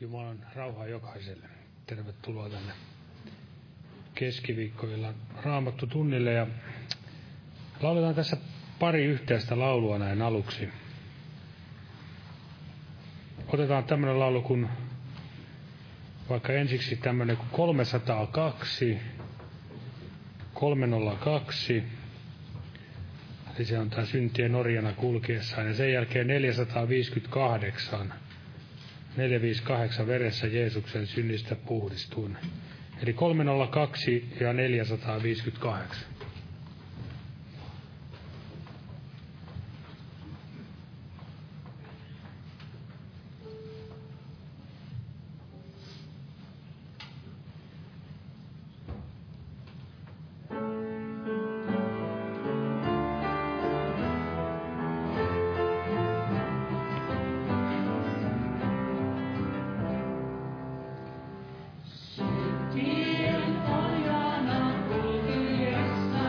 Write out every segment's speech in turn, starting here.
Jumalan rauhaa jokaiselle. Tervetuloa tänne keskiviikkoillan raamattutunnille ja lauletaan tässä pari yhteistä laulua näin aluksi. Otetaan tämmöinen laulu kuin vaikka ensiksi tämmöinen kuin 302, 302, eli se on tämä syntien orjana kulkiessaan, ja sen jälkeen 458, 458 veressä Jeesuksen synnistä puhdistuin. Eli 302 ja 458. Syntien orjana kulkiessaan.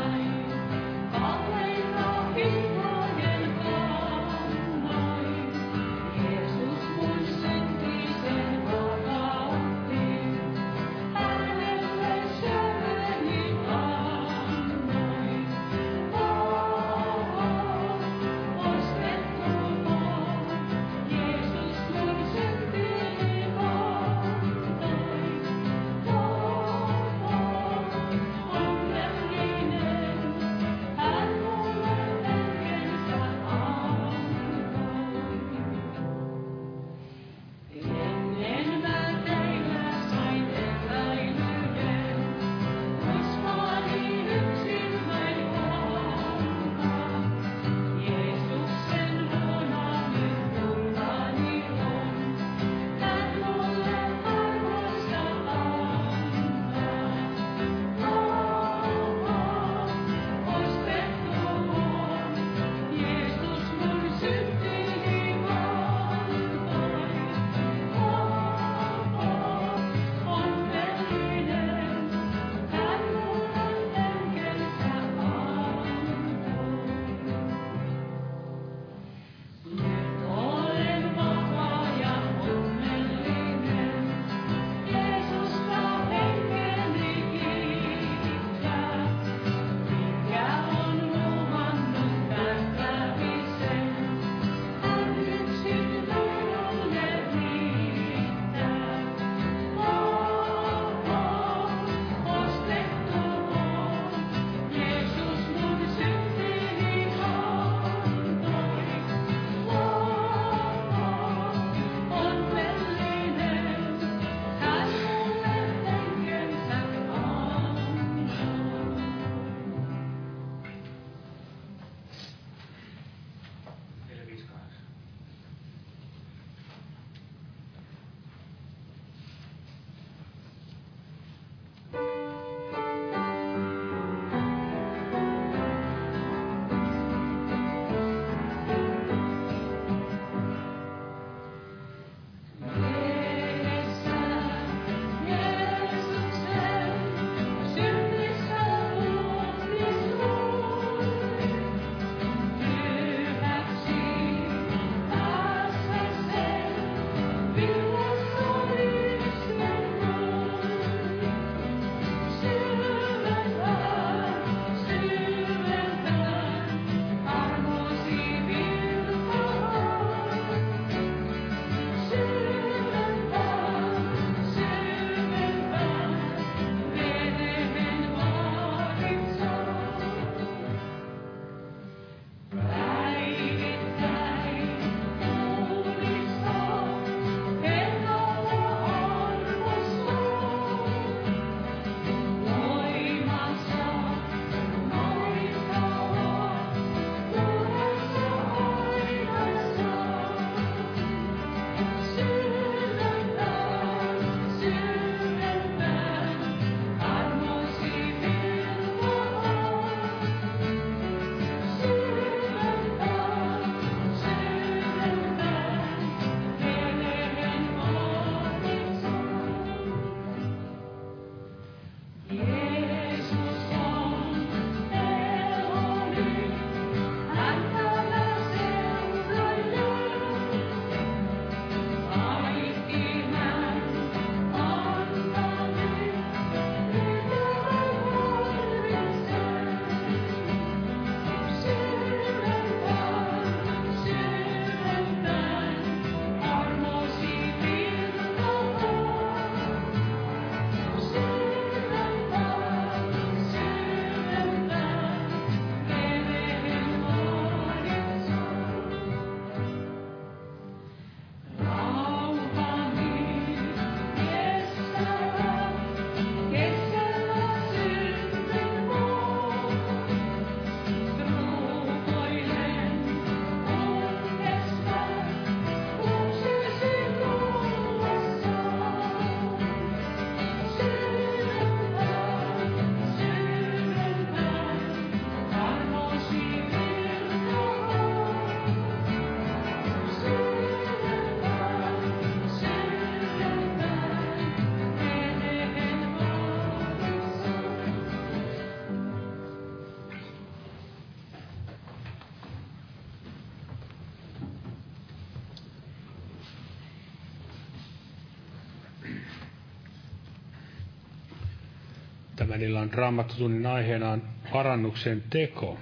Tämän illan raamattotunnin aiheena on parannuksen teko.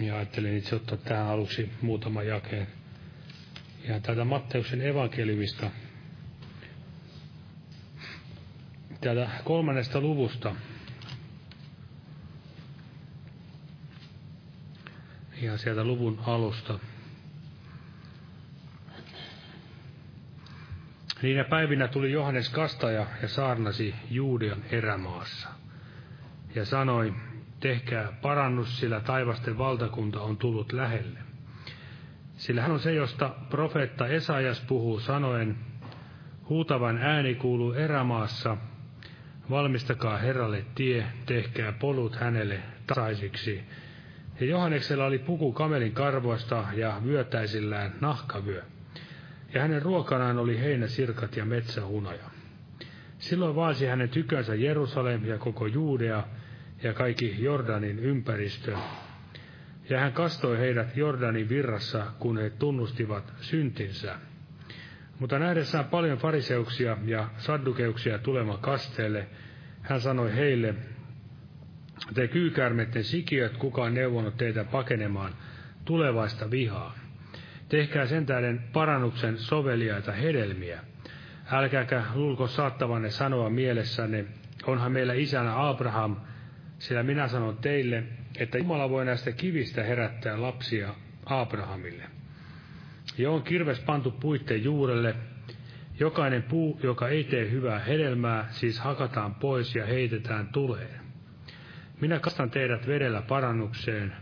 Ja ajattelin itse ottaa tähän aluksi muutama jakeen. Ja täältä Matteuksen evankeliumista. Täältä 3. luvusta. Ja sieltä luvun alusta. Niinä päivinä tuli Johannes Kastaja ja saarnasi Juudean erämaassa. Ja sanoi, tehkää parannus, sillä taivasten valtakunta on tullut lähelle. Sillä hän on se, josta profeetta Esajas puhuu sanoen, huutavan ääni kuuluu erämaassa, valmistakaa Herralle tie, tehkää polut hänelle tasaisiksi. Ja Johanneksella oli puku kamelin karvoista ja vyötäisillään nahkavyö. Ja hänen ruokanaan oli heinäsirkat ja metsähunaja. Silloin vaasi hänen tykönsä Jerusalem ja koko Juudea ja kaikki Jordanin ympäristö. Ja hän kastoi heidät Jordanin virrassa, kun he tunnustivat syntinsä. Mutta nähdessään paljon fariseuksia ja saddukeuksia tulemaan kasteelle, hän sanoi heille, te kyykäärmeiden sikiöt, kuka on neuvonut teitä pakenemaan tulevaista vihaa. Tehkää sen tähden parannuksen soveliaita hedelmiä. Älkääkä luulko saattavanne sanoa mielessänne, onhan meillä isänä Abraham, sillä minä sanon teille, että Jumala voi näistä kivistä herättää lapsia Abrahamille. Ja on kirves pantu puitten juurelle. Jokainen puu, joka ei tee hyvää hedelmää, siis hakataan pois ja heitetään tuleen. Minä kastan teidät vedellä parannukseen.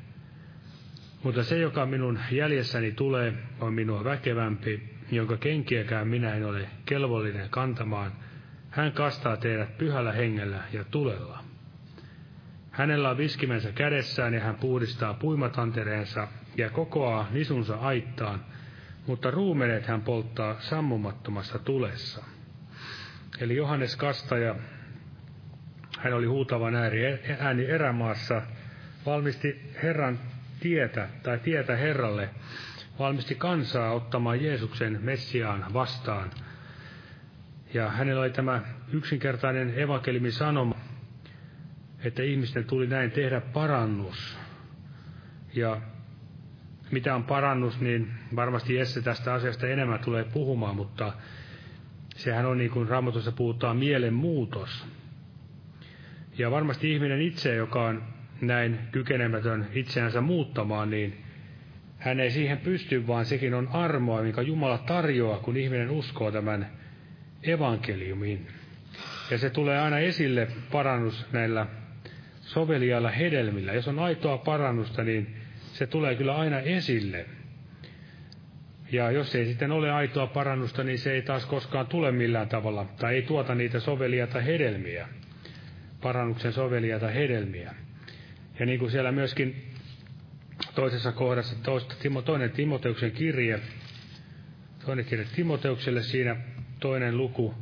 Mutta se, joka minun jäljessäni tulee, on minua väkevämpi, jonka kenkiäkään minä en ole kelvollinen kantamaan. Hän kastaa teidät pyhällä hengellä ja tulella. Hänellä on viskimensä kädessään ja hän puhdistaa puimatantereensa ja kokoaa nisunsa aittaan, mutta ruumenet hän polttaa sammumattomassa tulessa. Eli Johannes Kastaja, hän oli huutavan ääni erämaassa, valmisti Herran tietä Herralle, valmisti kansaa ottamaan Jeesuksen Messiaan vastaan. Ja hänellä oli tämä yksinkertainen evankeliumin sanoma, että ihmisten tuli näin tehdä parannus. Ja mitä on parannus, niin varmasti Jesse tästä asiasta enemmän tulee puhumaan, mutta sehän on niin kuin Raamatussa puhutaan, mielenmuutos. Ja varmasti ihminen itse, joka on näin kykenemätön itseänsä muuttamaan, niin hän ei siihen pysty, vaan sekin on armoa, minkä Jumala tarjoaa, kun ihminen uskoo tämän evankeliumiin. Ja se tulee aina esille parannus näillä soveliailla hedelmillä. Jos on aitoa parannusta, niin se tulee kyllä aina esille. Ja jos ei sitten ole aitoa parannusta, niin se ei taas koskaan tule millään tavalla, tai ei tuota niitä soveliaita hedelmiä, parannuksen soveliaita hedelmiä. Ja niin kuin siellä myöskin toisessa kohdassa, toinen Timoteuksen kirje, toinen kirje Timoteukselle, siinä 2. luku.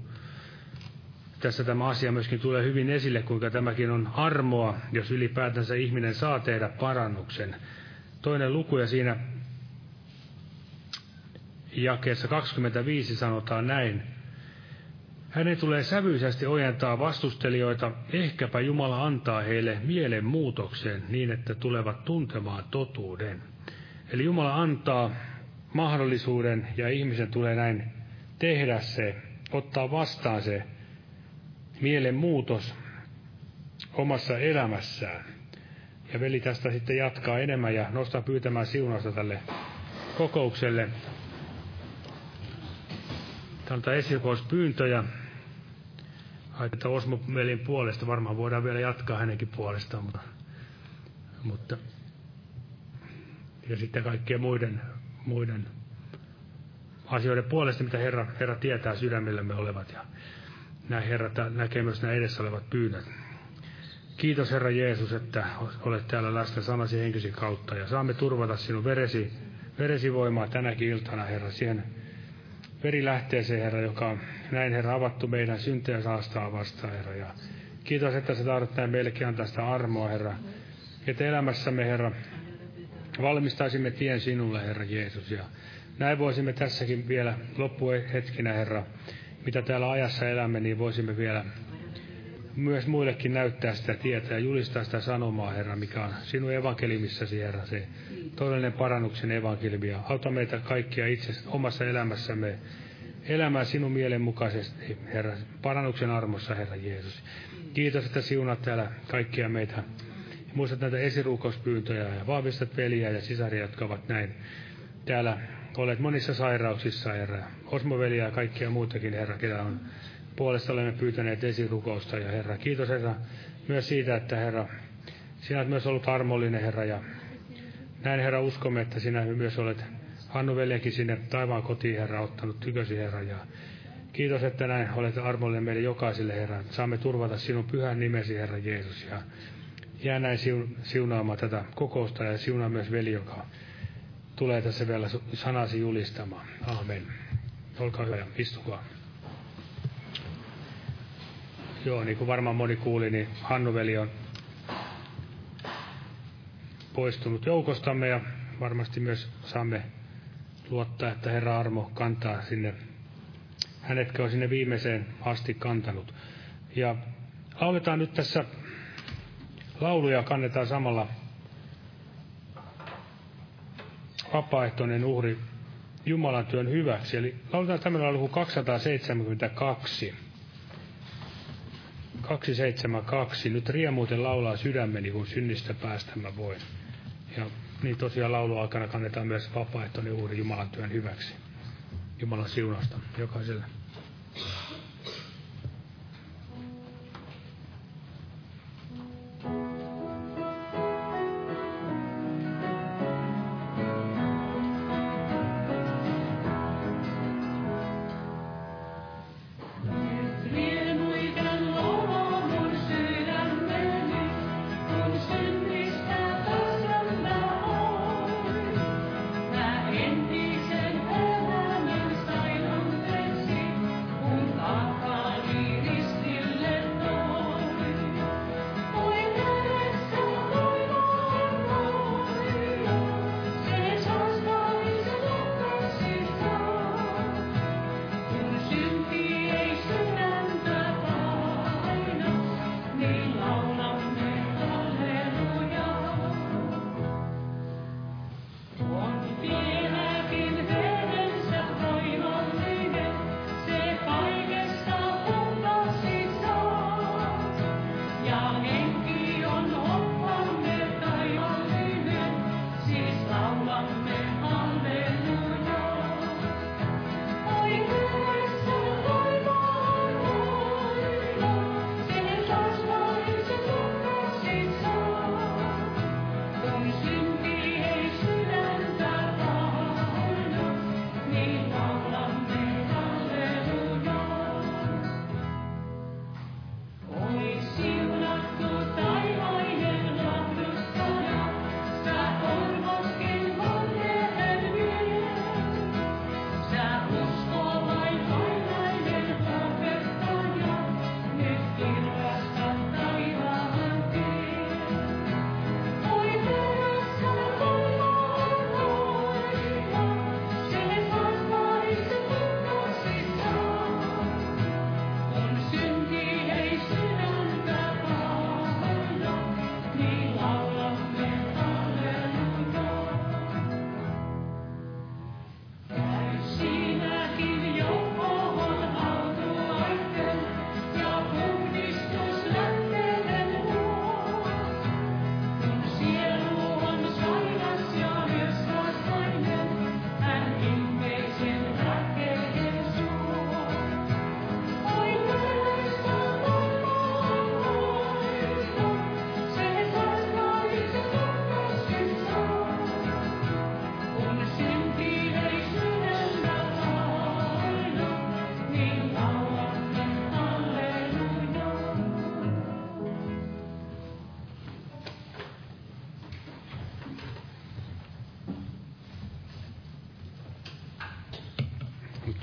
Tässä tämä asia myöskin tulee hyvin esille, kuinka tämäkin on armoa, jos ylipäätänsä ihminen saa tehdä parannuksen. 2. luku ja siinä jakeessa 25 sanotaan näin. Hänen tulee sävyisesti ojentaa vastustelijoita, ehkäpä Jumala antaa heille mielenmuutoksen niin, että tulevat tuntemaan totuuden. Eli Jumala antaa mahdollisuuden ja ihmisen tulee näin tehdä se, ottaa vastaan se mielenmuutos omassa elämässään. Ja veli tästä sitten jatkaa enemmän ja nostaa pyytämään siunausta tälle kokoukselle. Tältä esirkouspyyntöjä. Että Osmo Melin puolesta varmaan voidaan vielä jatkaa hänenkin puolestaan, mutta ja sitten kaikkien muiden asioiden puolesta, mitä Herra tietää sydämillämme olevat, ja nämä Herra näkee myös nämä edessä olevat pyynnöt. Kiitos Herra Jeesus, että olet täällä läsnä sanasi henkesi kautta, ja saamme turvata sinun veresi voimaa tänäkin iltana, Herra, siihen verilähteeseen, Herra, joka on näin, Herra, avattu meidän syntejä saastaa vastaan, Herra. Ja kiitos, että sä tahdot näin meillekin antaa sitä armoa, Herra. Että elämässämme, Herra, valmistaisimme tien sinulle, Herra Jeesus. Ja Näin voisimme tässäkin vielä loppuhetkinä, Herra, mitä täällä ajassa elämme, niin voisimme vielä myös muillekin näyttää sitä tietä ja julistaa sitä sanomaa, Herra, mikä on sinun evankeliumissasi, Herra, se todellinen parannuksen evankeliumi. Auta meitä kaikkia itse omassa elämässämme elämään sinun mielenmukaisesti, Herra, parannuksen armossa, Herra Jeesus. Kiitos, että siunat täällä kaikkia meitä. Muistat näitä esiruukouspyyntöjä ja vahvistat veliä ja sisaria, jotka ovat näin täällä. Olet monissa sairauksissa, Herra. Osmo-veliä ja kaikkia muutakin, Herra, ketä on puolesta olemme pyytäneet esirukousta. Ja Herra, kiitos, Herra, myös siitä, että Herra, sinä olet myös ollut armollinen, Herra. Ja näin, Herra, uskomme, että sinä myös olet Hannu-veljekin sinne taivaan kotiin, Herra, ottanut tykösi, Herra. Ja kiitos, että näin olet armollinen meille jokaiselle, Herra. Saamme turvata sinun pyhän nimesi, Herra Jeesus. Ja jää näin siunaamaan tätä kokousta ja siunaa myös veli, joka tulee tässä vielä sanasi julistamaan. Aamen. Olkaa hyvä ja istukaa. Joo, niin kuin varmaan moni kuuli, niin Hannu-veli on poistunut joukostamme ja varmasti myös saamme luottaa, että Herran armo kantaa sinne. Hänetkä on sinne viimeiseen asti kantanut. Ja lauletaan nyt tässä lauluja, kannetaan samalla vapaaehtoinen uhri Jumalan työn hyväksi. Eli lauletaan tämmöinen luku 272. 272. Nyt riemuuten laulaa sydämeni, kun synnistä päästä mä voin. Ja niin tosiaan lauluaikana kannetaan myös vapaaehtoinen uhri Jumalan työn hyväksi. Jumalan siunasta jokaiselle.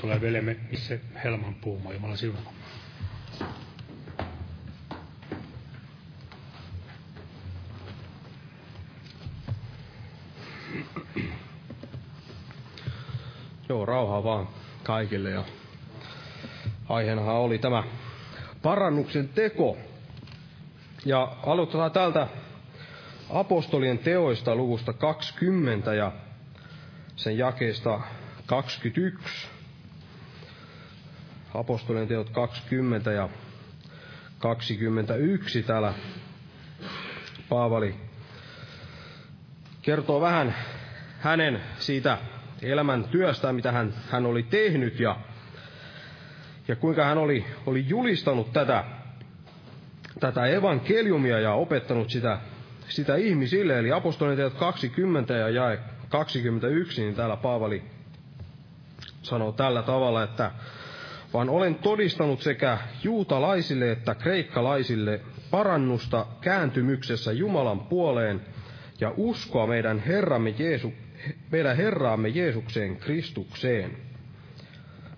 Tulee velemme itse Helman puuma, Jumala siunaa. Joo, rauhaa vaan kaikille. Ja aiheenahan oli tämä parannuksen teko. Ja aloitetaan täältä Apostolien teoista luvusta 20 ja sen jakeesta 21. Apostolien teot 20 ja 21 täällä Paavali kertoo vähän hänen siitä elämän työstä, mitä hän oli tehnyt ja kuinka hän oli julistanut tätä evankeliumia ja opettanut sitä ihmisille. Eli Apostolien teot 20 ja jae 21, niin täällä Paavali sanoo tällä tavalla, että vaan olen todistanut sekä juutalaisille että kreikkalaisille parannusta kääntymyksessä Jumalan puoleen ja uskoa meidän Herraamme Jeesukseen Kristukseen.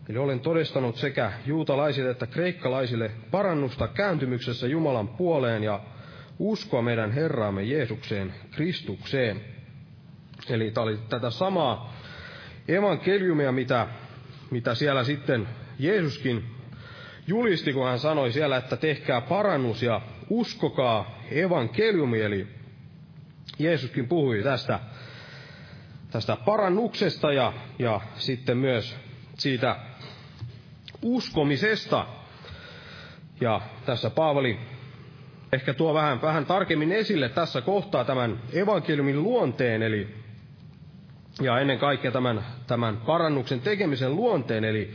Eli olen todistanut sekä juutalaisille että kreikkalaisille parannusta kääntymyksessä Jumalan puoleen ja uskoa meidän Herraamme Jeesukseen Kristukseen. Eli tämä oli tätä samaa evankeliumia, mitä siellä sitten Jeesuskin julisti, kun hän sanoi siellä, että tehkää parannus ja uskokaa evankeliumi. Eli Jeesuskin puhui tästä parannuksesta ja sitten myös siitä uskomisesta. Ja tässä Paavali ehkä tuo vähän tarkemmin esille tässä kohtaa tämän evankeliumin luonteen, eli ja ennen kaikkea tämän parannuksen tekemisen luonteen. Eli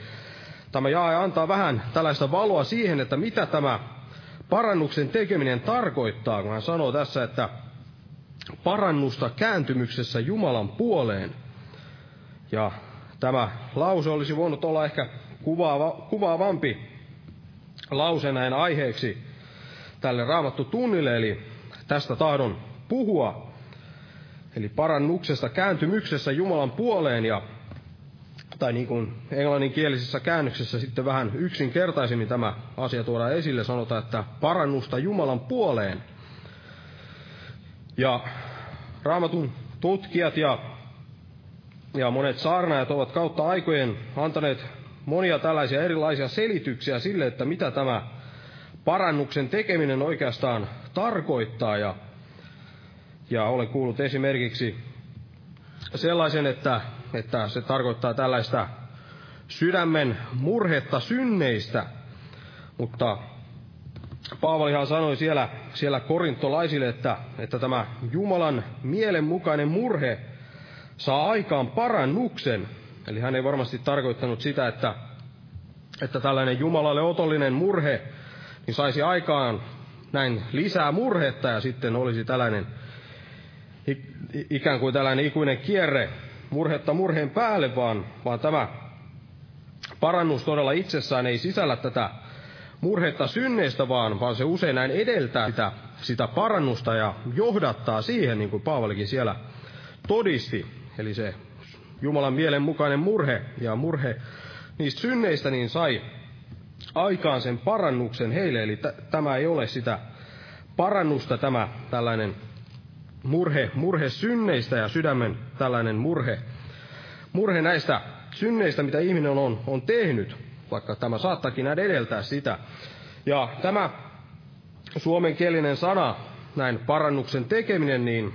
tämä jae antaa vähän tällaista valoa siihen, että mitä tämä parannuksen tekeminen tarkoittaa, kun hän sanoo tässä, että parannusta kääntymyksessä Jumalan puoleen. Ja tämä lause olisi voinut olla ehkä kuvaavampi lause näin aiheeksi tälle raamattutunnille, eli tästä tahdon puhua. Eli parannuksesta kääntymyksessä Jumalan puoleen, ja tai niin kuin englanninkielisessä käännöksessä sitten vähän yksinkertaisemmin tämä asia tuodaan esille, sanotaan, että parannusta Jumalan puoleen. Ja Raamatun tutkijat ja monet saarnaajat ovat kautta aikojen antaneet monia tällaisia erilaisia selityksiä sille, että mitä tämä parannuksen tekeminen oikeastaan tarkoittaa. Ja olen kuullut esimerkiksi sellaisen, että se tarkoittaa tällaista sydämen murhetta synneistä, mutta Paavalihan sanoi siellä korintolaisille, että tämä Jumalan mielenmukainen murhe saa aikaan parannuksen. Eli hän ei varmasti tarkoittanut sitä, että tällainen Jumalalle otollinen murhe niin saisi aikaan näin lisää murhetta ja sitten olisi tällainen ikään kuin tällainen ikuinen kierre murhetta murheen päälle, vaan tämä parannus todella itsessään ei sisällä tätä murhetta synneistä, vaan se usein näin edeltää sitä parannusta ja johdattaa siihen, niin kuin Paavalikin siellä todisti. Eli se Jumalan mielenmukainen murhe ja murhe niistä synneistä niin sai aikaan sen parannuksen heille. Eli tämä ei ole sitä parannusta, tämä tällainen murhe synneistä ja sydämen tällainen murhe näistä synneistä, mitä ihminen on tehnyt, vaikka tämä saattakin näin edeltää sitä. Ja tämä suomenkielinen sana, näin parannuksen tekeminen, niin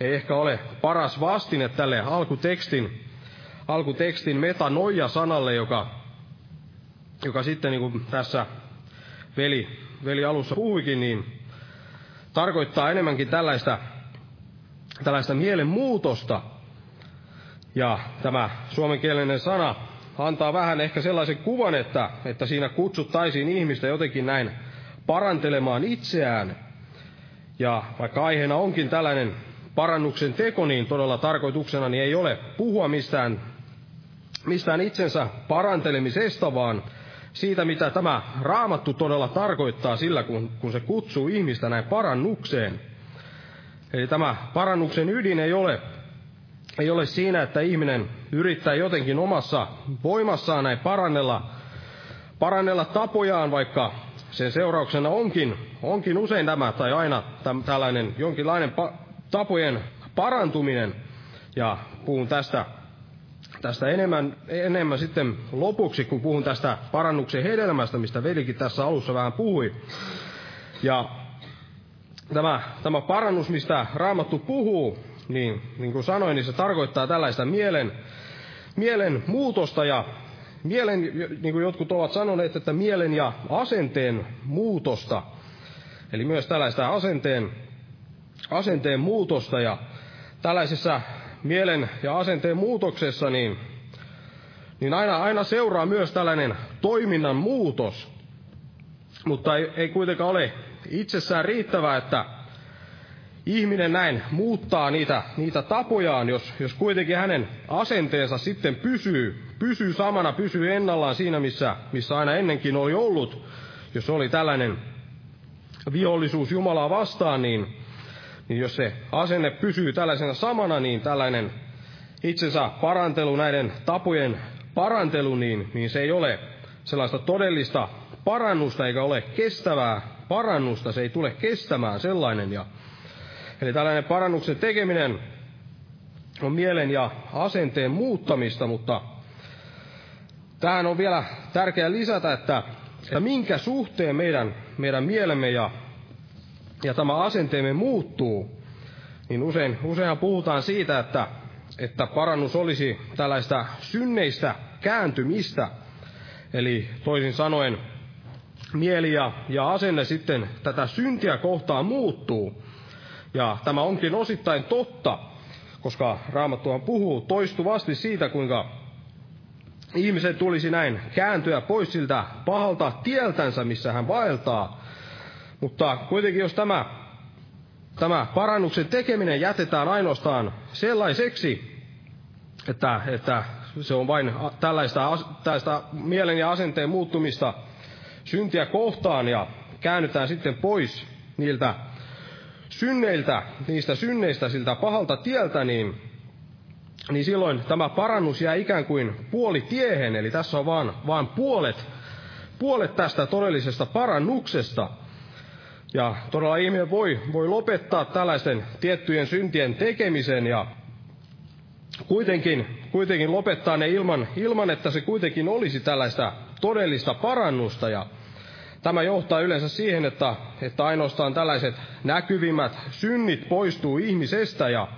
ei ehkä ole paras vastine tälle alkutekstin metanoia-sanalle, joka sitten, niin kuin tässä veli alussa puhuikin, niin tarkoittaa enemmänkin tällaista mielenmuutosta. Ja tämä suomenkielinen sana antaa vähän ehkä sellaisen kuvan, että siinä kutsuttaisiin ihmistä jotenkin näin parantelemaan itseään. Ja vaikka aiheena onkin tällainen parannuksen teko, niin todella tarkoituksena niin ei ole puhua mistään itsensä parantelemisesta, vaan siitä, mitä tämä Raamattu todella tarkoittaa sillä, kun se kutsuu ihmistä näin parannukseen. Eli tämä parannuksen ydin ei ole siinä, että ihminen yrittää jotenkin omassa voimassaan näin parannella tapojaan, vaikka sen seurauksena onkin usein tämä tai aina tällainen jonkinlainen tapojen parantuminen. Ja puhun tästä tästä enemmän sitten lopuksi, kun puhun tästä parannuksen hedelmästä, mistä velikin tässä alussa vähän puhui. Ja tämä parannus, mistä Raamattu puhuu, niin kuin sanoin, niin se tarkoittaa tällaista mielen muutosta ja mielen, niin kuin jotkut ovat sanoneet, että mielen ja asenteen muutosta. Eli myös tällaista asenteen muutosta, ja tällaisessa mielen ja asenteen muutoksessa niin aina seuraa myös tällainen toiminnan muutos, mutta ei kuitenkaan ole itsessään riittävää, että ihminen näin muuttaa niitä tapojaan, jos kuitenkin hänen asenteensa sitten pysyy samana, pysyy ennallaan siinä, missä aina ennenkin oli ollut. Jos oli tällainen vihollisuus Jumalaa vastaan, niin jos se asenne pysyy tällaisena samana, niin tällainen itsensä parantelu, näiden tapojen parantelu, niin se ei ole sellaista todellista parannusta, eikä ole kestävää parannusta, se ei tule kestämään sellainen. Eli tällainen parannuksen tekeminen on mielen ja asenteen muuttamista, mutta tähän on vielä tärkeää lisätä, että minkä suhteen meidän mielemme ja tämä asenteemme muuttuu, niin useinhan puhutaan siitä, että parannus olisi tällaista synneistä kääntymistä. Eli toisin sanoen mieli ja asenne sitten tätä syntiä kohtaan muuttuu. Ja tämä onkin osittain totta, koska Raamattuhan puhuu toistuvasti siitä, kuinka ihmisen tulisi näin kääntyä pois siltä pahalta tieltänsä, missä hän vaeltaa. Mutta kuitenkin jos tämä parannuksen tekeminen jätetään ainoastaan sellaiseksi, että se on vain tällaista mielen ja asenteen muuttumista syntiä kohtaan ja käännytään sitten pois niistä synneistä, siltä pahalta tieltä, niin silloin tämä parannus jää ikään kuin puolitiehen, eli tässä on vaan puolet tästä todellisesta parannuksesta. Ja todella ihminen voi lopettaa tällaisten tiettyjen syntien tekemisen ja kuitenkin lopettaa ne ilman, että se kuitenkin olisi tällaista todellista parannusta. Ja tämä johtaa yleensä siihen, että ainoastaan tällaiset näkyvimmät synnit poistuu ihmisestä ja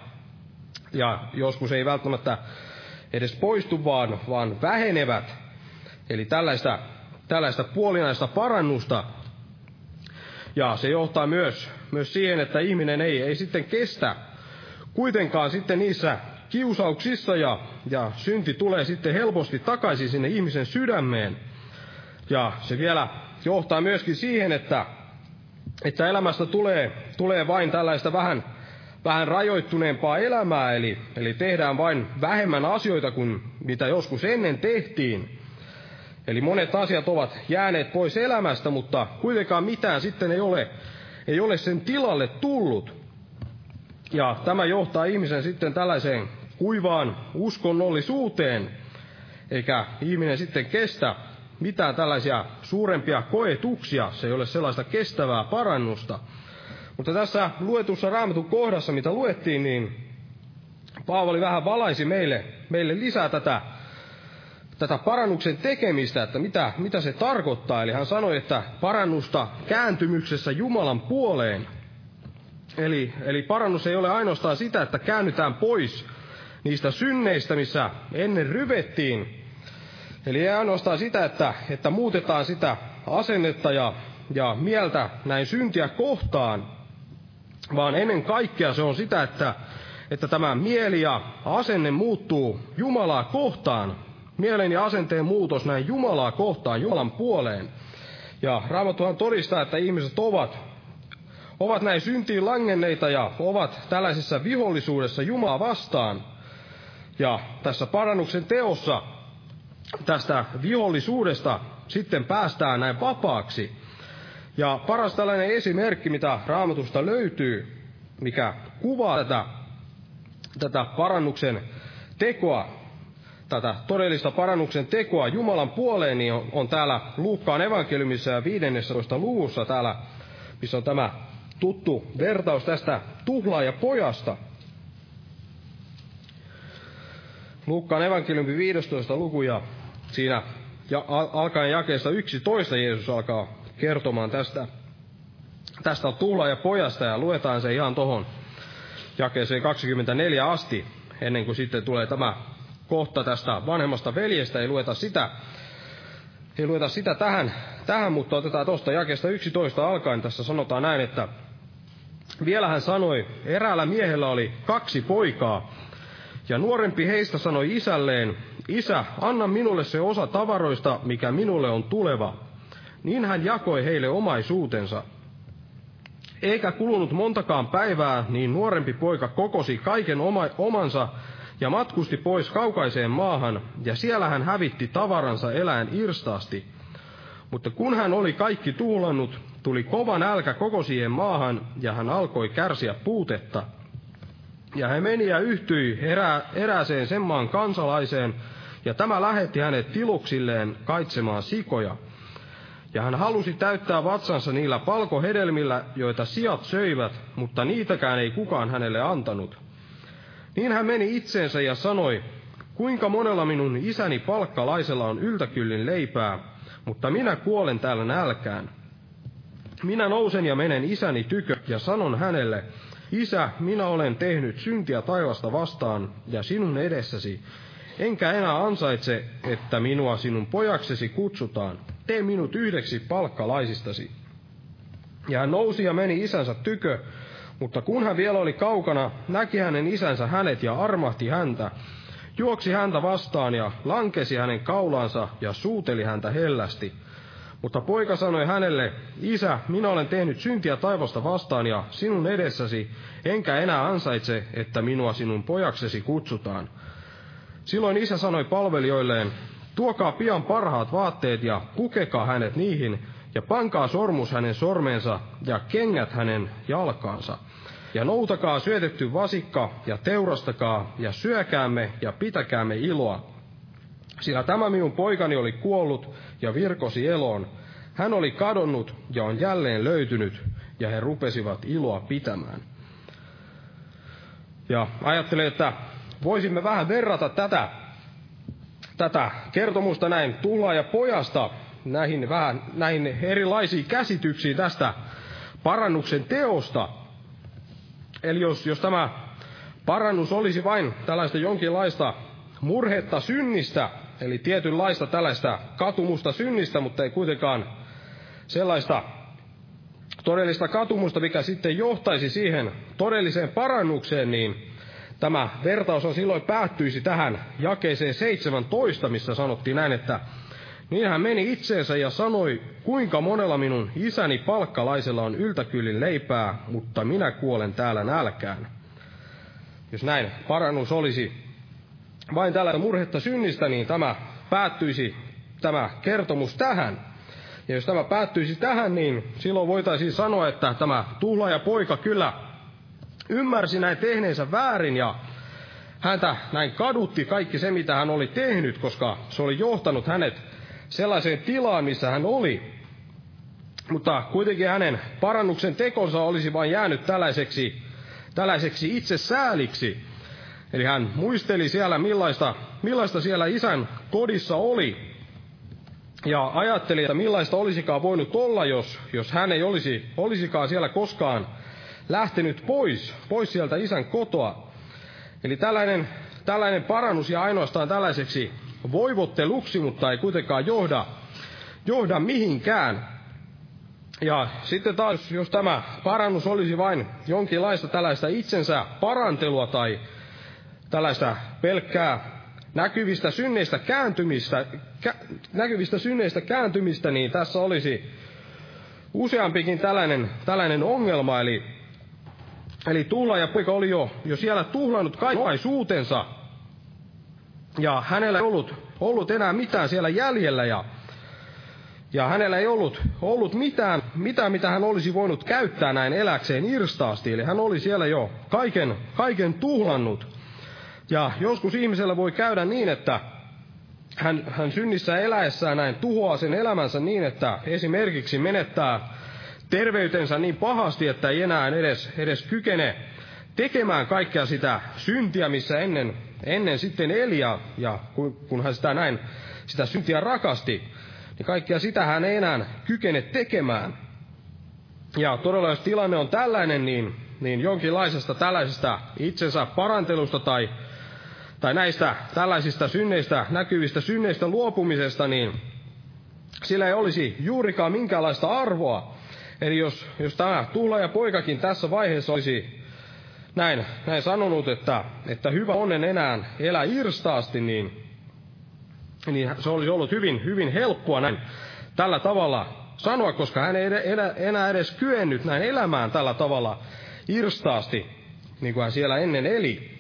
joskus ei välttämättä edes poistu, vaan vähenevät. Eli tällaista puolinaista parannusta. Ja se johtaa myös siihen, että ihminen ei sitten kestä kuitenkaan sitten niissä kiusauksissa ja synti tulee sitten helposti takaisin sinne ihmisen sydämeen. Ja se vielä johtaa myöskin siihen, että elämästä tulee vain tällaista vähän rajoittuneempaa elämää, eli tehdään vain vähemmän asioita kuin mitä joskus ennen tehtiin. Eli monet asiat ovat jääneet pois elämästä, mutta kuitenkaan mitään sitten ei ole sen tilalle tullut. Ja tämä johtaa ihmisen sitten tällaiseen kuivaan uskonnollisuuteen, eikä ihminen sitten kestä mitään tällaisia suurempia koetuksia, se ei ole sellaista kestävää parannusta. Mutta tässä luetussa Raamatun kohdassa, mitä luettiin, niin Paavali vähän valaisi meille lisää tätä parannuksen tekemistä, että mitä se tarkoittaa. Eli hän sanoi, että parannusta kääntymyksessä Jumalan puoleen. Eli parannus ei ole ainoastaan sitä, että käännytään pois niistä synneistä, missä ennen ryvettiin. Eli ei ainoastaan sitä, että muutetaan sitä asennetta ja mieltä näin syntiä kohtaan, vaan ennen kaikkea se on sitä, että tämä mieli ja asenne muuttuu Jumalaa kohtaan. Mielen ja asenteen muutos näin Jumalaa kohtaan, Jumalan puoleen. Ja Raamattuhan todistaa, että ihmiset ovat näin syntiin langenneita ja ovat tällaisessa vihollisuudessa Jumalaa vastaan. Ja tässä parannuksen teossa tästä vihollisuudesta sitten päästään näin vapaaksi. Ja paras tällainen esimerkki, mitä Raamatusta löytyy, mikä kuvaa tätä parannuksen tekoa, tätä todellista parannuksen tekoa Jumalan puoleen, niin on täällä Luukkaan evankeliumissa ja 15. luvussa täällä, missä on tämä tuttu vertaus tästä tuhlaajapojasta. Luukkaan evankeliumin 15 lukuja siinä ja alkaen jakeesta 11 Jeesus alkaa kertomaan tästä tuhlaajapojasta ja luetaan se ihan tuohon jakeeseen 24 asti, ennen kuin sitten tulee tämä kohta tästä vanhemmasta veljestä. Ei lueta sitä tähän, mutta otetaan tuosta jakeesta 11 alkaen. Tässä sanotaan näin, että vielä hän sanoi, eräällä miehellä oli 2 poikaa, ja nuorempi heistä sanoi isälleen, isä, anna minulle se osa tavaroista, mikä minulle on tuleva. Niin hän jakoi heille omaisuutensa. Eikä kulunut montakaan päivää, niin nuorempi poika kokosi kaiken omansa ja matkusti pois kaukaiseen maahan, ja siellä hän hävitti tavaransa eläen irstaasti. Mutta kun hän oli kaikki tuhlannut, tuli kova nälkä koko siihen maahan, ja hän alkoi kärsiä puutetta. Ja hän meni ja yhtyi erääseen sen maan kansalaiseen, ja tämä lähetti hänet tiluksilleen kaitsemaan sikoja. Ja hän halusi täyttää vatsansa niillä palkohedelmillä, joita siat söivät, mutta niitäkään ei kukaan hänelle antanut. Niin hän meni itseensä ja sanoi, kuinka monella minun isäni palkkalaisella on yltäkyllin leipää, mutta minä kuolen täällä nälkään. Minä nousen ja menen isäni tykö ja sanon hänelle, isä, minä olen tehnyt syntiä taivasta vastaan ja sinun edessäsi, enkä enää ansaitse, että minua sinun pojaksesi kutsutaan. Tee minut yhdeksi palkkalaisistasi. Ja hän nousi ja meni isänsä tykö, mutta kun hän vielä oli kaukana, näki hänen isänsä hänet ja armahti häntä, juoksi häntä vastaan ja lankesi hänen kaulaansa ja suuteli häntä hellästi. Mutta poika sanoi hänelle, isä, minä olen tehnyt syntiä taivasta vastaan ja sinun edessäsi, enkä enää ansaitse, että minua sinun pojaksesi kutsutaan. Silloin isä sanoi palvelijoilleen, tuokaa pian parhaat vaatteet ja pukekaa hänet niihin, ja pankaa sormus hänen sormensa ja kengät hänen jalkaansa. Ja noutakaa syötetty vasikka ja teurastakaa ja syökäämme ja pitäkäämme iloa. Sillä tämä minun poikani oli kuollut ja virkosi eloon. Hän oli kadonnut ja on jälleen löytynyt, ja he rupesivat iloa pitämään. Ja ajattelin, että voisimme vähän verrata tätä kertomusta näin tuhlaajapojasta näihin erilaisiin käsityksiin tästä parannuksen teosta. Eli jos tämä parannus olisi vain tällaista jonkinlaista murhetta synnistä, eli tietynlaista tällaista katumusta synnistä, mutta ei kuitenkaan sellaista todellista katumusta, mikä sitten johtaisi siihen todelliseen parannukseen, niin tämä vertaus on silloin päättyisi tähän jakeeseen 17, missä sanottiin näin, että niin hän meni itseensä ja sanoi, kuinka monella minun isäni palkkalaisella on yltäkyllin leipää, mutta minä kuolen täällä nälkään. Jos näin parannus olisi vain tällä murhetta synnistä, niin tämä päättyisi tämä kertomus tähän. Ja jos tämä päättyisi tähän, niin silloin voitaisiin sanoa, että tämä tuhlaajapoika kyllä ymmärsi näin tehneensä väärin ja häntä näin kadutti kaikki se, mitä hän oli tehnyt, koska se oli johtanut hänet sellaiseen tilaan, missä hän oli. Mutta kuitenkin hänen parannuksen tekonsa olisi vain jäänyt tällaiseksi itsesääliksi. Eli hän muisteli siellä, millaista siellä isän kodissa oli. Ja ajatteli, että millaista olisikaan voinut olla, jos hän ei olisikaan siellä koskaan lähtenyt pois sieltä isän kotoa. Eli tällainen parannus ja ainoastaan tällaiseksi voivotteluksi, mutta ei kuitenkaan johda mihinkään. Ja sitten taas, jos tämä parannus olisi vain jonkinlaista tällaista itsensä parantelua tai tällaista pelkkää näkyvistä synneistä kääntymistä, niin tässä olisi useampikin tällainen ongelma. Eli tuhlaajapoika oli jo siellä tuhlannut kaikenlaisuutensa, ja hänellä ei ollut enää mitään siellä jäljellä, ja hänellä ei ollut mitään, mitä hän olisi voinut käyttää näin eläkseen irstaasti. Eli hän oli siellä jo kaiken tuhlannut. Ja joskus ihmisellä voi käydä niin, että hän synnissä eläessään näin tuhoaa sen elämänsä niin, että esimerkiksi menettää terveytensä niin pahasti, että ei enää edes kykene tekemään kaikkea sitä syntiä, missä ennen Ennen sitten Elia, ja kun hän sitä näin, sitä syntiä rakasti, niin kaikkea sitä hän ei enää kykene tekemään. Ja todella, jos tilanne on tällainen, niin jonkinlaisesta tällaisesta itsensä parantelusta tai näistä tällaisista synneistä, näkyvistä synneistä luopumisesta, niin sillä ei olisi juurikaan minkäänlaista arvoa. Eli jos tämä tuhlaaja poikakin tässä vaiheessa olisi näin sanonut, että hyvä on en enää elä irstaasti, niin se olisi ollut hyvin, hyvin helppoa näin tällä tavalla sanoa, koska hän ei enää edes kyennyt näin elämään tällä tavalla irstaasti, niin kuin hän siellä ennen eli,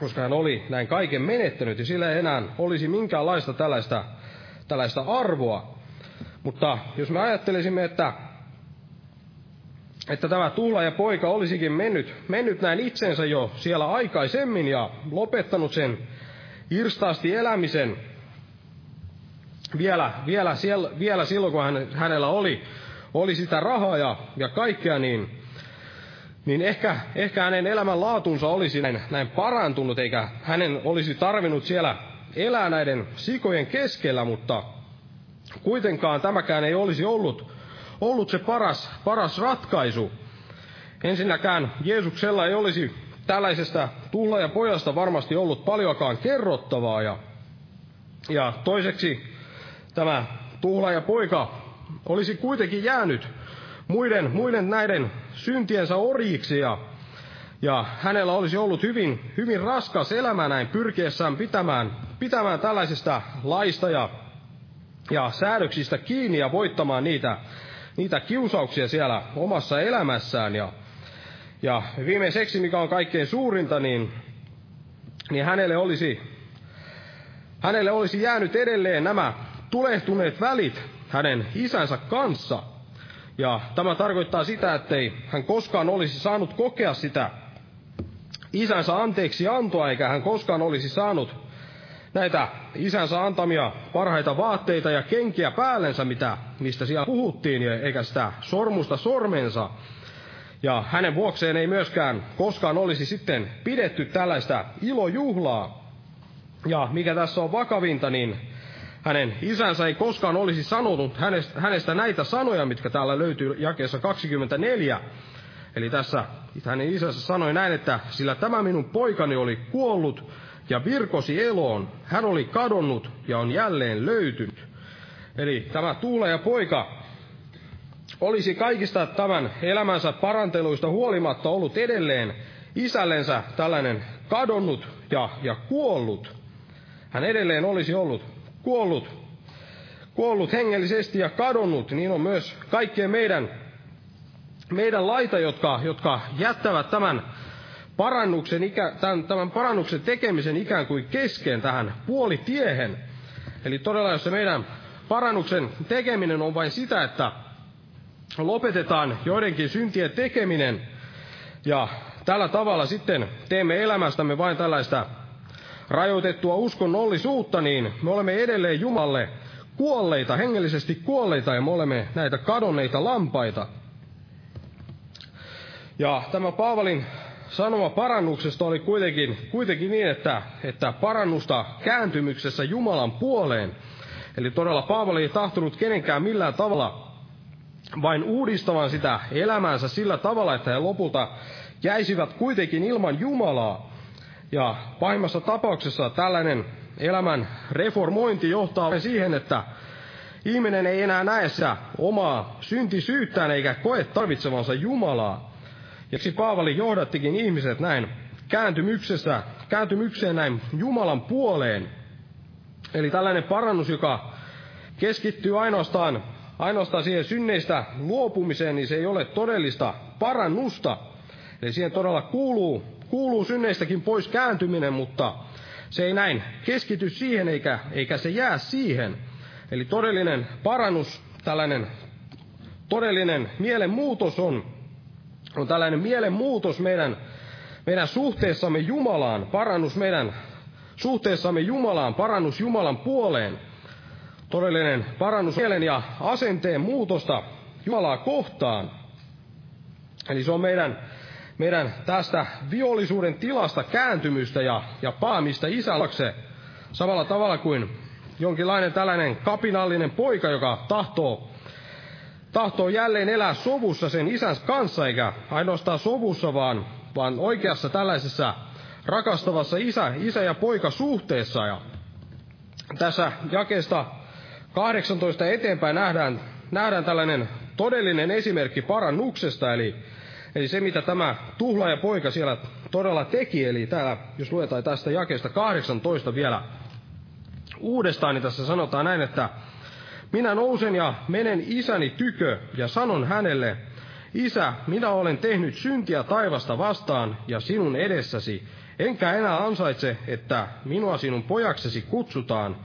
koska hän oli näin kaiken menettänyt, ja sillä ei enää olisi minkäänlaista tällaista arvoa. Mutta jos me ajattelisimme, että tämä tuhlaaja poika olisikin mennyt näin itsensä jo siellä aikaisemmin ja lopettanut sen irstaasti elämisen vielä silloin, kun hänellä oli sitä rahaa ja kaikkea, niin ehkä hänen elämänlaatunsa olisi näin parantunut, eikä hänen olisi tarvinnut siellä elää näiden sikojen keskellä, mutta kuitenkaan tämäkään ei olisi ollut se paras ratkaisu. Ensinnäkään Jeesuksella ei olisi tällaisesta tuhlaajapojasta varmasti ollut paljoakaan kerrottavaa, ja toiseksi tämä tuhlaajapoika olisi kuitenkin jäänyt muiden näiden syntiensä orjiksi, ja hänellä olisi ollut hyvin, hyvin raskas elämä näin pyrkiessään pitämään tällaisesta laista ja säädöksistä kiinni ja voittamaan niitä kiusauksia siellä omassa elämässään. Ja viimeiseksi, mikä on kaikkein suurinta, niin hänelle olisi jäänyt edelleen nämä tulehtuneet välit hänen isänsä kanssa. Ja tämä tarkoittaa sitä, ettei hän koskaan olisi saanut kokea sitä isänsä anteeksi antoa, eikä hän koskaan olisi saanut näitä isänsä antamia parhaita vaatteita ja kenkiä päällensä, mistä siellä puhuttiin, eikä sitä sormusta sormensa. Ja hänen vuokseen ei myöskään koskaan olisi sitten pidetty tällaista ilojuhlaa. Ja mikä tässä on vakavinta, niin hänen isänsä ei koskaan olisi sanonut hänestä näitä sanoja, mitkä täällä löytyy jakeessa 24. Eli tässä hänen isänsä sanoi näin, että sillä tämä minun poikani oli kuollut ja virkosi eloon, hän oli kadonnut ja on jälleen löytynyt. Eli tämä tuhlaaja poika olisi kaikista tämän elämänsä paranteluista huolimatta ollut edelleen isällensä tällainen kadonnut ja kuollut. Hän edelleen olisi ollut kuollut hengellisesti ja kadonnut. Niin on myös kaikkien meidän laita, jotka jättävät tämän parannuksen tekemisen ikään kuin kesken tähän puolitiehen. Eli todella, jos se meidän parannuksen tekeminen on vain sitä, että lopetetaan joidenkin syntien tekeminen, ja tällä tavalla sitten teemme elämästämme vain tällaista rajoitettua uskonnollisuutta, niin me olemme edelleen Jumalalle kuolleita, hengellisesti kuolleita, ja me olemme näitä kadonneita lampaita. Ja tämä Paavalin sanoma parannuksesta oli kuitenkin niin, että parannusta kääntymyksessä Jumalan puoleen. Eli todella Paavali ei tahtonut kenenkään millään tavalla vain uudistavan sitä elämäänsä sillä tavalla, että he lopulta jäisivät kuitenkin ilman Jumalaa. Ja pahimmassa tapauksessa tällainen elämän reformointi johtaa siihen, että ihminen ei enää näe sitä omaa syntisyyttään eikä koe tarvitsevansa Jumalaa. Ja siksi Paavali johdattikin ihmiset näin kääntymykseen näin Jumalan puoleen. Eli tällainen parannus, joka keskittyy ainoastaan siihen synneistä luopumiseen, niin se ei ole todellista parannusta. Eli siihen todella kuuluu synneistäkin pois kääntyminen, mutta se ei näin keskity siihen eikä se jää siihen. Eli todellinen parannus, tällainen todellinen mielenmuutos on tällainen mielenmuutos meidän suhteessamme Jumalaan, parannus meidän suhteessamme Jumalaan, parannus Jumalan puoleen. Todellinen parannus mielen ja asenteen muutosta Jumalaa kohtaan. Eli se on meidän meidän tästä vihollisuuden tilasta kääntymystä ja paamista isällakse samalla tavalla kuin jonkinlainen tällainen kapinallinen poika, joka tahtoo jälleen elää sovussa sen isän kanssa, eikä ainoastaan sovussa, vaan oikeassa tällaisessa rakastavassa isä ja poika suhteessa. Ja tässä jakeesta 18 eteenpäin nähdään tällainen todellinen esimerkki parannuksesta, eli se, mitä tämä tuhlaaja poika siellä todella teki. Eli täällä, jos luetaan tästä jakeesta 18 vielä uudestaan, niin tässä sanotaan näin, että minä nousen ja menen isäni tykö ja sanon hänelle, isä, minä olen tehnyt syntiä taivasta vastaan ja sinun edessäsi, enkä enää ansaitse, että minua sinun pojaksesi kutsutaan,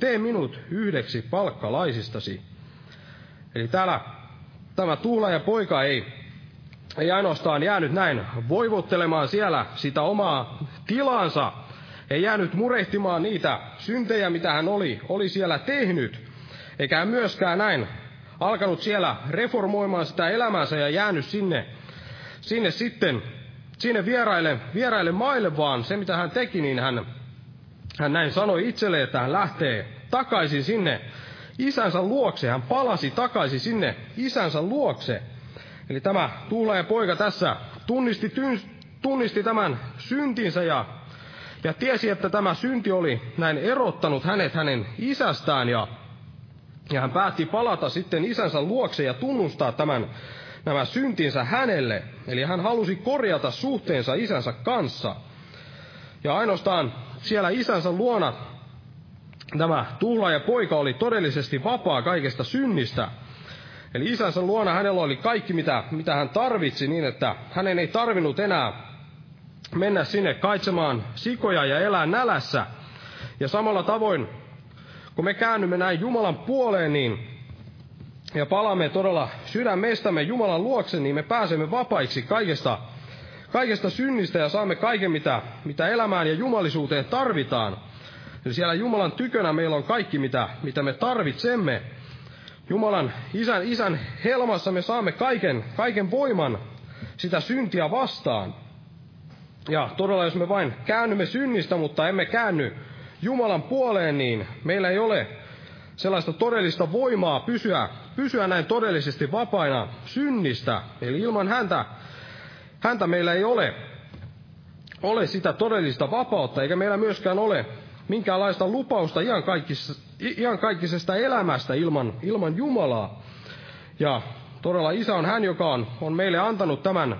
tee minut yhdeksi palkkalaisistasi. Eli täällä tämä tuhlaaja poika ei ainoastaan jäänyt näin voivottelemaan siellä sitä omaa tilaansa, ei jäänyt murehtimaan niitä syntejä, mitä hän oli siellä tehnyt, eikä hän myöskään näin alkanut siellä reformoimaan sitä elämäänsä ja jäänyt sinne vieraille maille, vaan se, mitä hän teki, niin hän näin sanoi itselleen, että hän lähtee takaisin sinne isänsä luokse. Hän palasi takaisin sinne isänsä luokse. Eli tämä tuhlaaja poika tässä tunnisti tämän syntinsä ja tiesi, että tämä synti oli näin erottanut hänet hänen isästään, ja hän päätti palata sitten isänsä luokse ja tunnustaa nämä syntinsä hänelle. Eli hän halusi korjata suhteensa isänsä kanssa. Ja ainoastaan siellä isänsä luona tämä tuhlaaja poika oli todellisesti vapaa kaikesta synnistä. Eli isänsä luona hänellä oli kaikki, mitä hän tarvitsi, niin että hänen ei tarvinnut enää mennä sinne kaitsemaan sikoja ja elää nälässä. Ja samalla tavoin, kun me käännymme näin Jumalan puoleen ja palaamme todella sydämestämme Jumalan luokse, niin me pääsemme vapaiksi kaikesta synnistä ja saamme kaiken, mitä elämään ja jumalisuuteen tarvitaan. Eli siellä Jumalan tykönä meillä on kaikki, mitä me tarvitsemme. Jumalan isän helmassa me saamme kaiken voiman sitä syntiä vastaan. Ja todella, jos me vain käännymme synnistä, mutta emme käänny Jumalan puoleen, niin meillä ei ole sellaista todellista voimaa pysyä näin todellisesti vapaina synnistä. Eli ilman häntä meillä ei ole sitä todellista vapautta, eikä meillä myöskään ole minkäänlaista lupausta iankaikkisesta elämästä ilman Jumalaa. Ja todella isä on hän, joka on meille antanut tämän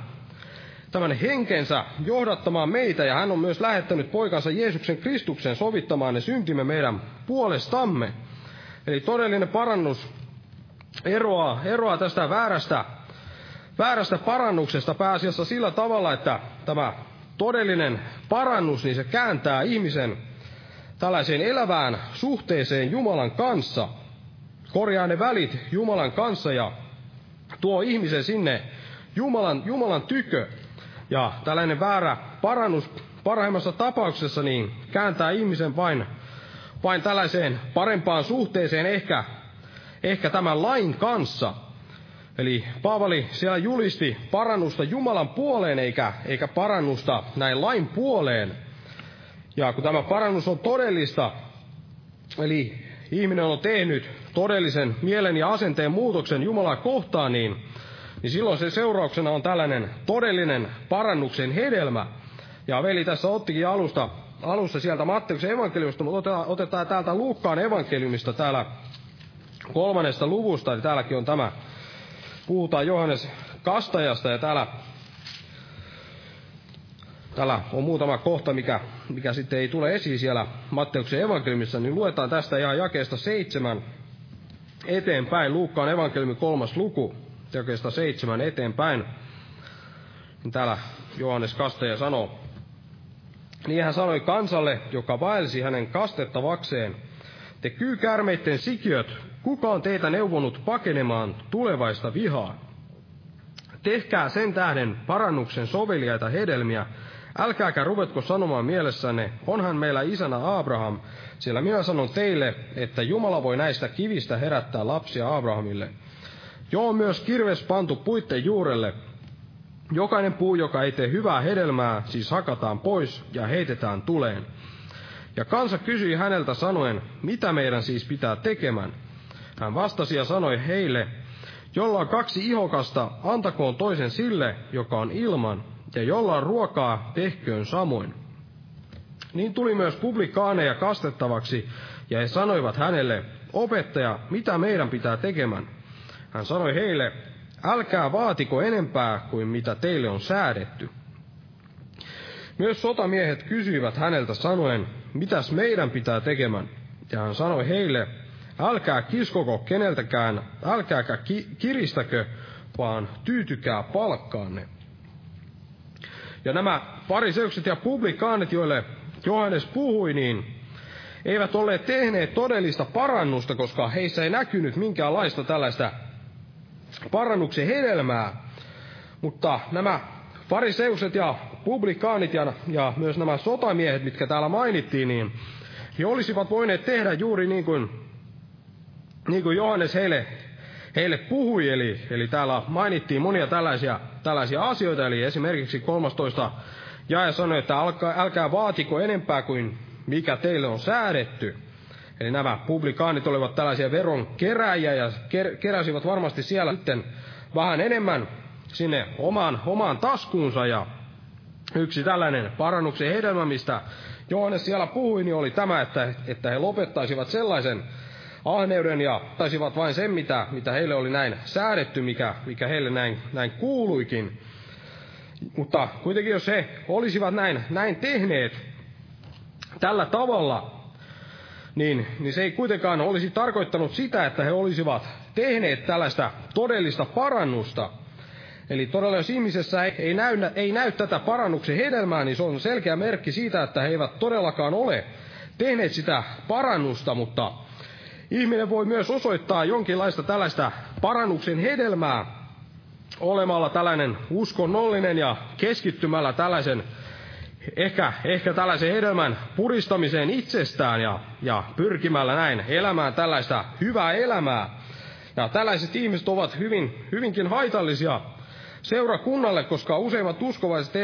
henkensä johdattamaan meitä, ja hän on myös lähettänyt poikansa Jeesuksen Kristuksen sovittamaan ne syntimme meidän puolestamme. Eli todellinen parannus eroaa tästä väärästä parannuksesta pääasiassa sillä tavalla, että tämä todellinen parannus, niin se kääntää ihmisen tällaiseen elävään suhteeseen Jumalan kanssa, korjaa ne välit Jumalan kanssa ja tuo ihmisen sinne Jumalan tykö. Ja tällainen väärä parannus parhaimmassa tapauksessa niin kääntää ihmisen vain tällaiseen parempaan suhteeseen ehkä tämän lain kanssa. Eli Paavali siellä julisti parannusta Jumalan puoleen eikä parannusta näin lain puoleen. Ja kun tämä parannus on todellista, eli ihminen on tehnyt todellisen mielen ja asenteen muutoksen Jumalaa kohtaan, niin silloin se seurauksena on tällainen todellinen parannuksen hedelmä. Ja veli tässä ottikin alussa sieltä Matteuksen evankeliumista, mutta otetaan täältä Luukkaan evankeliumista täällä 3. luvusta. Eli täälläkin on tämä, puhutaan Johannes Kastajasta, ja täällä on muutama kohta, mikä sitten ei tule esiin siellä Matteuksen evankeliumissa, niin luetaan tästä ihan jakeesta 7 eteenpäin, Luukkaan evankeliumin 3. luku, jakeesta 7 eteenpäin. Täällä Johannes Kastaja sanoo, niin hän sanoi kansalle, joka vaelsi hänen kastettavakseen, te kyykäärmeitten sikiöt, kuka on teitä neuvonut pakenemaan tulevaista vihaa? Tehkää sen tähden parannuksen soveliaita hedelmiä, älkääkä ruvetko sanomaan mielessänne, onhan meillä isänä Abraham, sillä minä sanon teille, että Jumala voi näistä kivistä herättää lapsia Abrahamille. Jo on myös kirves pantu puitten juurelle, Jokainen puu, joka ei tee hyvää hedelmää, siis hakataan pois ja heitetään tuleen. Ja kansa kysyi häneltä sanoen, mitä meidän siis pitää tekemään? Hän vastasi ja sanoi heille, jolla on kaksi ihokasta, antakoon toisen sille, joka on ilman, ja jolla on ruokaa, tehköön samoin. Niin tuli myös publikaaneja kastettavaksi, ja he sanoivat hänelle, opettaja, mitä meidän pitää tekemään? Hän sanoi heille, älkää vaatiko enempää kuin mitä teille on säädetty. Myös sotamiehet kysyivät häneltä sanoen, mitäs meidän pitää tekemään? Ja hän sanoi heille, älkää kiskoko keneltäkään, älkääkä kiristäkö, vaan tyytykää palkkaanne. Ja nämä fariseukset ja publikaanit, joille Johannes puhui, niin eivät olleet tehneet todellista parannusta, koska heissä ei näkynyt minkäänlaista tällaista parannuksen hedelmää. Mutta nämä fariseuset ja publikaanit ja myös nämä sotamiehet, mitkä täällä mainittiin, niin he olisivat voineet tehdä juuri niin kuin Johannes heille puhui. Eli täällä mainittiin monia tällaisia asioita, eli esimerkiksi 13 jae sanoi, että älkää vaatiko enempää kuin mikä teille on säädetty. Eli nämä publikaanit olivat tällaisia veronkeräjiä ja keräsivät varmasti siellä sitten vähän enemmän sinne omaan taskuunsa. Ja yksi tällainen parannuksen hedelmä, mistä Johannes siellä puhui, niin oli tämä, että he lopettaisivat sellaisen ahneuden ja taisivat vain sen, mitä heille oli näin säädetty, mikä heille näin kuuluikin. Mutta kuitenkin jos he olisivat näin tehneet tällä tavalla, niin se ei kuitenkaan olisi tarkoittanut sitä, että he olisivat tehneet tällaista todellista parannusta. Eli todella jos ihmisessä ei näy tätä parannuksen hedelmää, niin se on selkeä merkki siitä, että he eivät todellakaan ole tehneet sitä parannusta, mutta ihminen voi myös osoittaa jonkinlaista tällaista parannuksen hedelmää olemalla tällainen uskonnollinen ja keskittymällä tällaisen ehkä tällaisen hedelmän puristamiseen itsestään ja pyrkimällä näin elämään tällaista hyvää elämää. Ja tällaiset ihmiset ovat hyvinkin haitallisia seurakunnalle, koska useimmat uskovaiset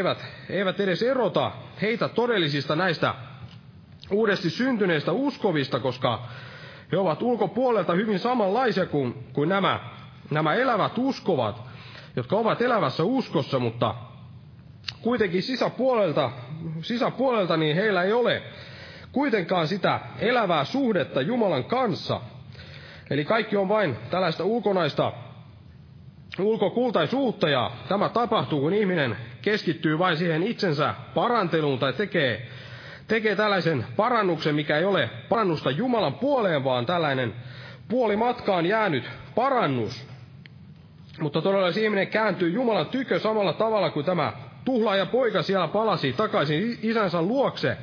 eivät edes erota heitä todellisista näistä uudesti syntyneistä uskovista, koska he ovat ulkopuolelta hyvin samanlaisia kuin nämä elävät uskovat, jotka ovat elävässä uskossa, mutta kuitenkin sisäpuolelta niin heillä ei ole kuitenkaan sitä elävää suhdetta Jumalan kanssa. Eli kaikki on vain tällaista ulkonaista ulkokultaisuutta, ja tämä tapahtuu, kun ihminen keskittyy vain siihen itsensä paranteluun tai tekee tällaisen parannuksen, mikä ei ole parannusta Jumalan puoleen, vaan tällainen puolimatkaan jäänyt parannus. Mutta todella jos ihminen kääntyy Jumalan tykö samalla tavalla kuin tämä tuhlaaja poika siellä palasi takaisin isänsä luokse,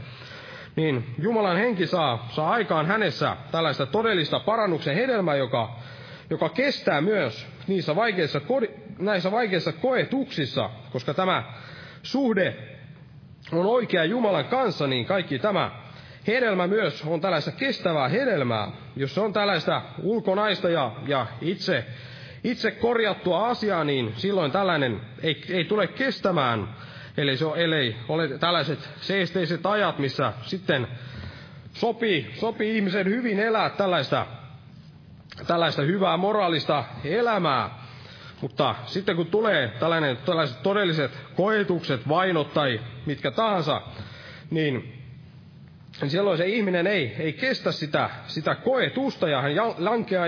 niin Jumalan henki saa aikaan hänessä tällaista todellista parannuksen hedelmää, joka kestää myös näissä vaikeissa koetuksissa, koska tämä suhde on oikea Jumalan kanssa, niin kaikki tämä hedelmä myös on tällaista kestävää hedelmää. Jos se on tällaista ulkonaista ja itse korjattua asiaa, niin silloin tällainen ei tule kestämään, ellei ole tällaiset seesteiset ajat, missä sitten sopii ihmisen hyvin elää tällaista hyvää moraalista elämää. Mutta sitten kun tulee tällaiset todelliset koetukset, vainot tai mitkä tahansa, niin silloin se ihminen ei kestä sitä koetusta ja hän lankeaa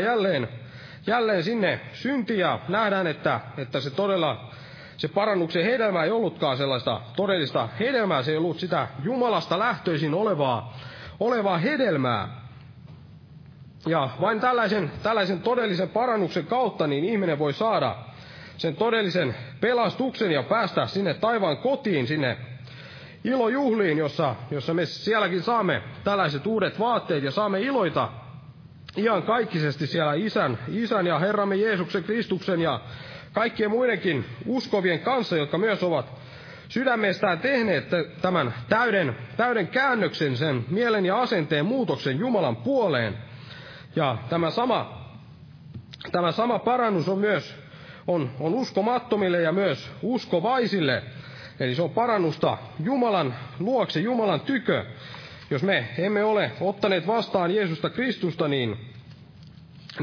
jälleen sinne syntiin, ja nähdään, että se todella se parannuksen hedelmä ei ollutkaan sellaista todellista hedelmää, se ei ollut sitä Jumalasta lähtöisin olevaa hedelmää. Ja vain tällaisen todellisen parannuksen kautta niin ihminen voi saada sen todellisen pelastuksen ja päästä sinne taivaan kotiin, sinne ilojuhliin, jossa me sielläkin saamme tällaiset uudet vaatteet ja saamme iloita iankaikkisesti siellä isän ja Herramme Jeesuksen Kristuksen ja kaikkien muidenkin uskovien kanssa, jotka myös ovat sydämestään tehneet tämän täyden käännöksen, sen mielen ja asenteen muutoksen Jumalan puoleen. Ja tämä sama parannus on myös on uskomattomille ja myös uskovaisille. Eli se on parannusta Jumalan luokse, Jumalan tykö. Jos me emme ole ottaneet vastaan Jeesusta Kristusta, niin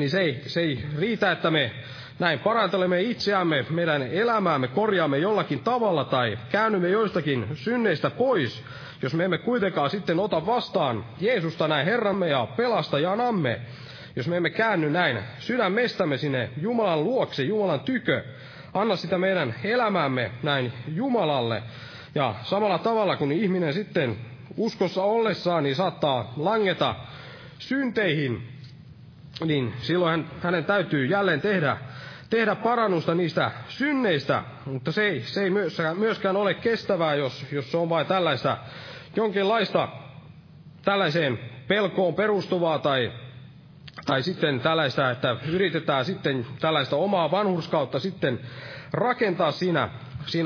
se ei riitä, että me näin parantelemme itseämme, meidän elämäämme, korjaamme jollakin tavalla tai käännymme joistakin synneistä pois, jos me emme kuitenkaan sitten ota vastaan Jeesusta näin Herramme ja pelastajanamme. Jos me emme käänny näin sydämestämme sinne Jumalan luokse, Jumalan tykö, anna sitä meidän elämämme näin Jumalalle. Ja samalla tavalla, kun ihminen sitten uskossa ollessaan niin saattaa langeta synteihin, niin silloin hänen täytyy jälleen tehdä parannusta niistä synneistä, mutta se ei myöskään ole kestävää, jos se on vain tällaista jonkinlaista tällaiseen pelkoon perustuvaa tai sitten tällaista, että yritetään sitten tällaista omaa vanhurskautta sitten rakentaa siinä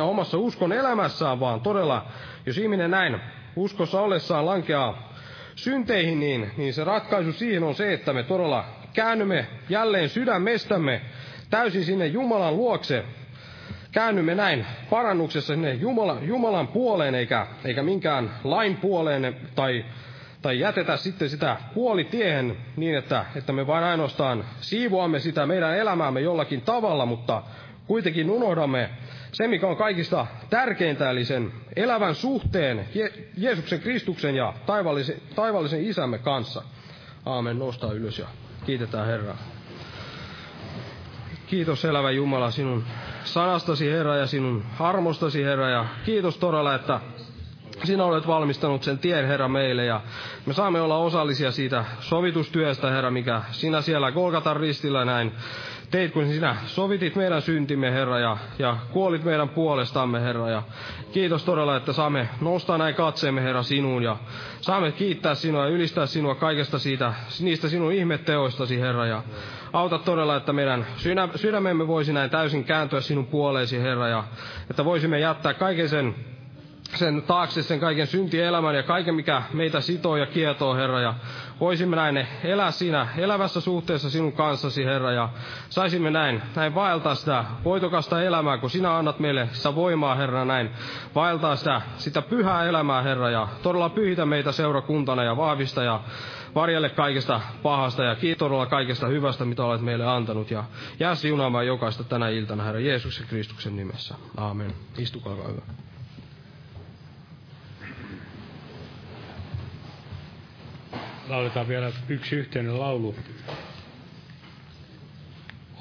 omassa uskon elämässään, vaan todella, jos ihminen näin uskossa ollessaan lankeaa synteihin, niin se ratkaisu siihen on se, että me todella käännymme jälleen sydämestämme täysin sinne Jumalan luokse. Käännymme näin parannuksessa sinne Jumalan puoleen, eikä minkään lain puoleen tai jätetä sitten sitä puolitiehen niin, että me vain ainoastaan siivoamme sitä meidän elämäämme jollakin tavalla, mutta kuitenkin unohdamme se, mikä on kaikista tärkeintä, eli sen elävän suhteen Jeesuksen Kristuksen ja taivallisen Isämme kanssa. Aamen. Nostaa ylös ja kiitetään Herraa. Kiitos elävä Jumala sinun sanastasi, Herra, ja sinun armostasi, Herra, ja kiitos todella, että sinä olet valmistanut sen tien, Herra, meille, ja me saamme olla osallisia siitä sovitustyöstä, Herra, mikä sinä siellä Golgatan ristillä näin teit, kun sinä sovitit meidän syntimme, Herra, ja kuolit meidän puolestamme, Herra, ja kiitos todella, että saamme nostaa näin katseemme, Herra, sinuun, ja saamme kiittää sinua ja ylistää sinua kaikesta niistä sinun ihmetteoistasi, Herra, ja auta todella, että meidän sydämemme voisi näin täysin kääntyä sinun puoleesi, Herra, ja että voisimme jättää kaiken sen taakse, sen kaiken syntielämän ja kaiken, mikä meitä sitoo ja kietoo, Herra, ja voisimme näin elää siinä elävässä suhteessa sinun kanssasi, Herra, ja saisimme näin vaeltaa sitä voitokasta elämää, kun sinä annat meille sitä voimaa, Herra, näin vaeltaa sitä pyhää elämää, Herra, ja todella pyhitä meitä seurakuntana ja vahvista ja varjelle kaikesta pahasta ja kiitolla kaikesta hyvästä, mitä olet meille antanut, ja jää siunaamaan jokaista tänä iltana, Herra, Jeesuksen Kristuksen nimessä. Aamen. Istukaa, hyvä. Lauletaan vielä yksi yhteinen laulu.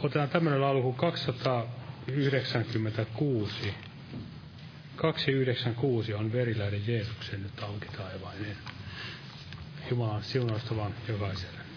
Otetaan tämmöinen laulu kuin 296. 296 on Veriläinen Jeesuksen, nyt auki taivainen. Jumalan siunausta vaan jokaiselle.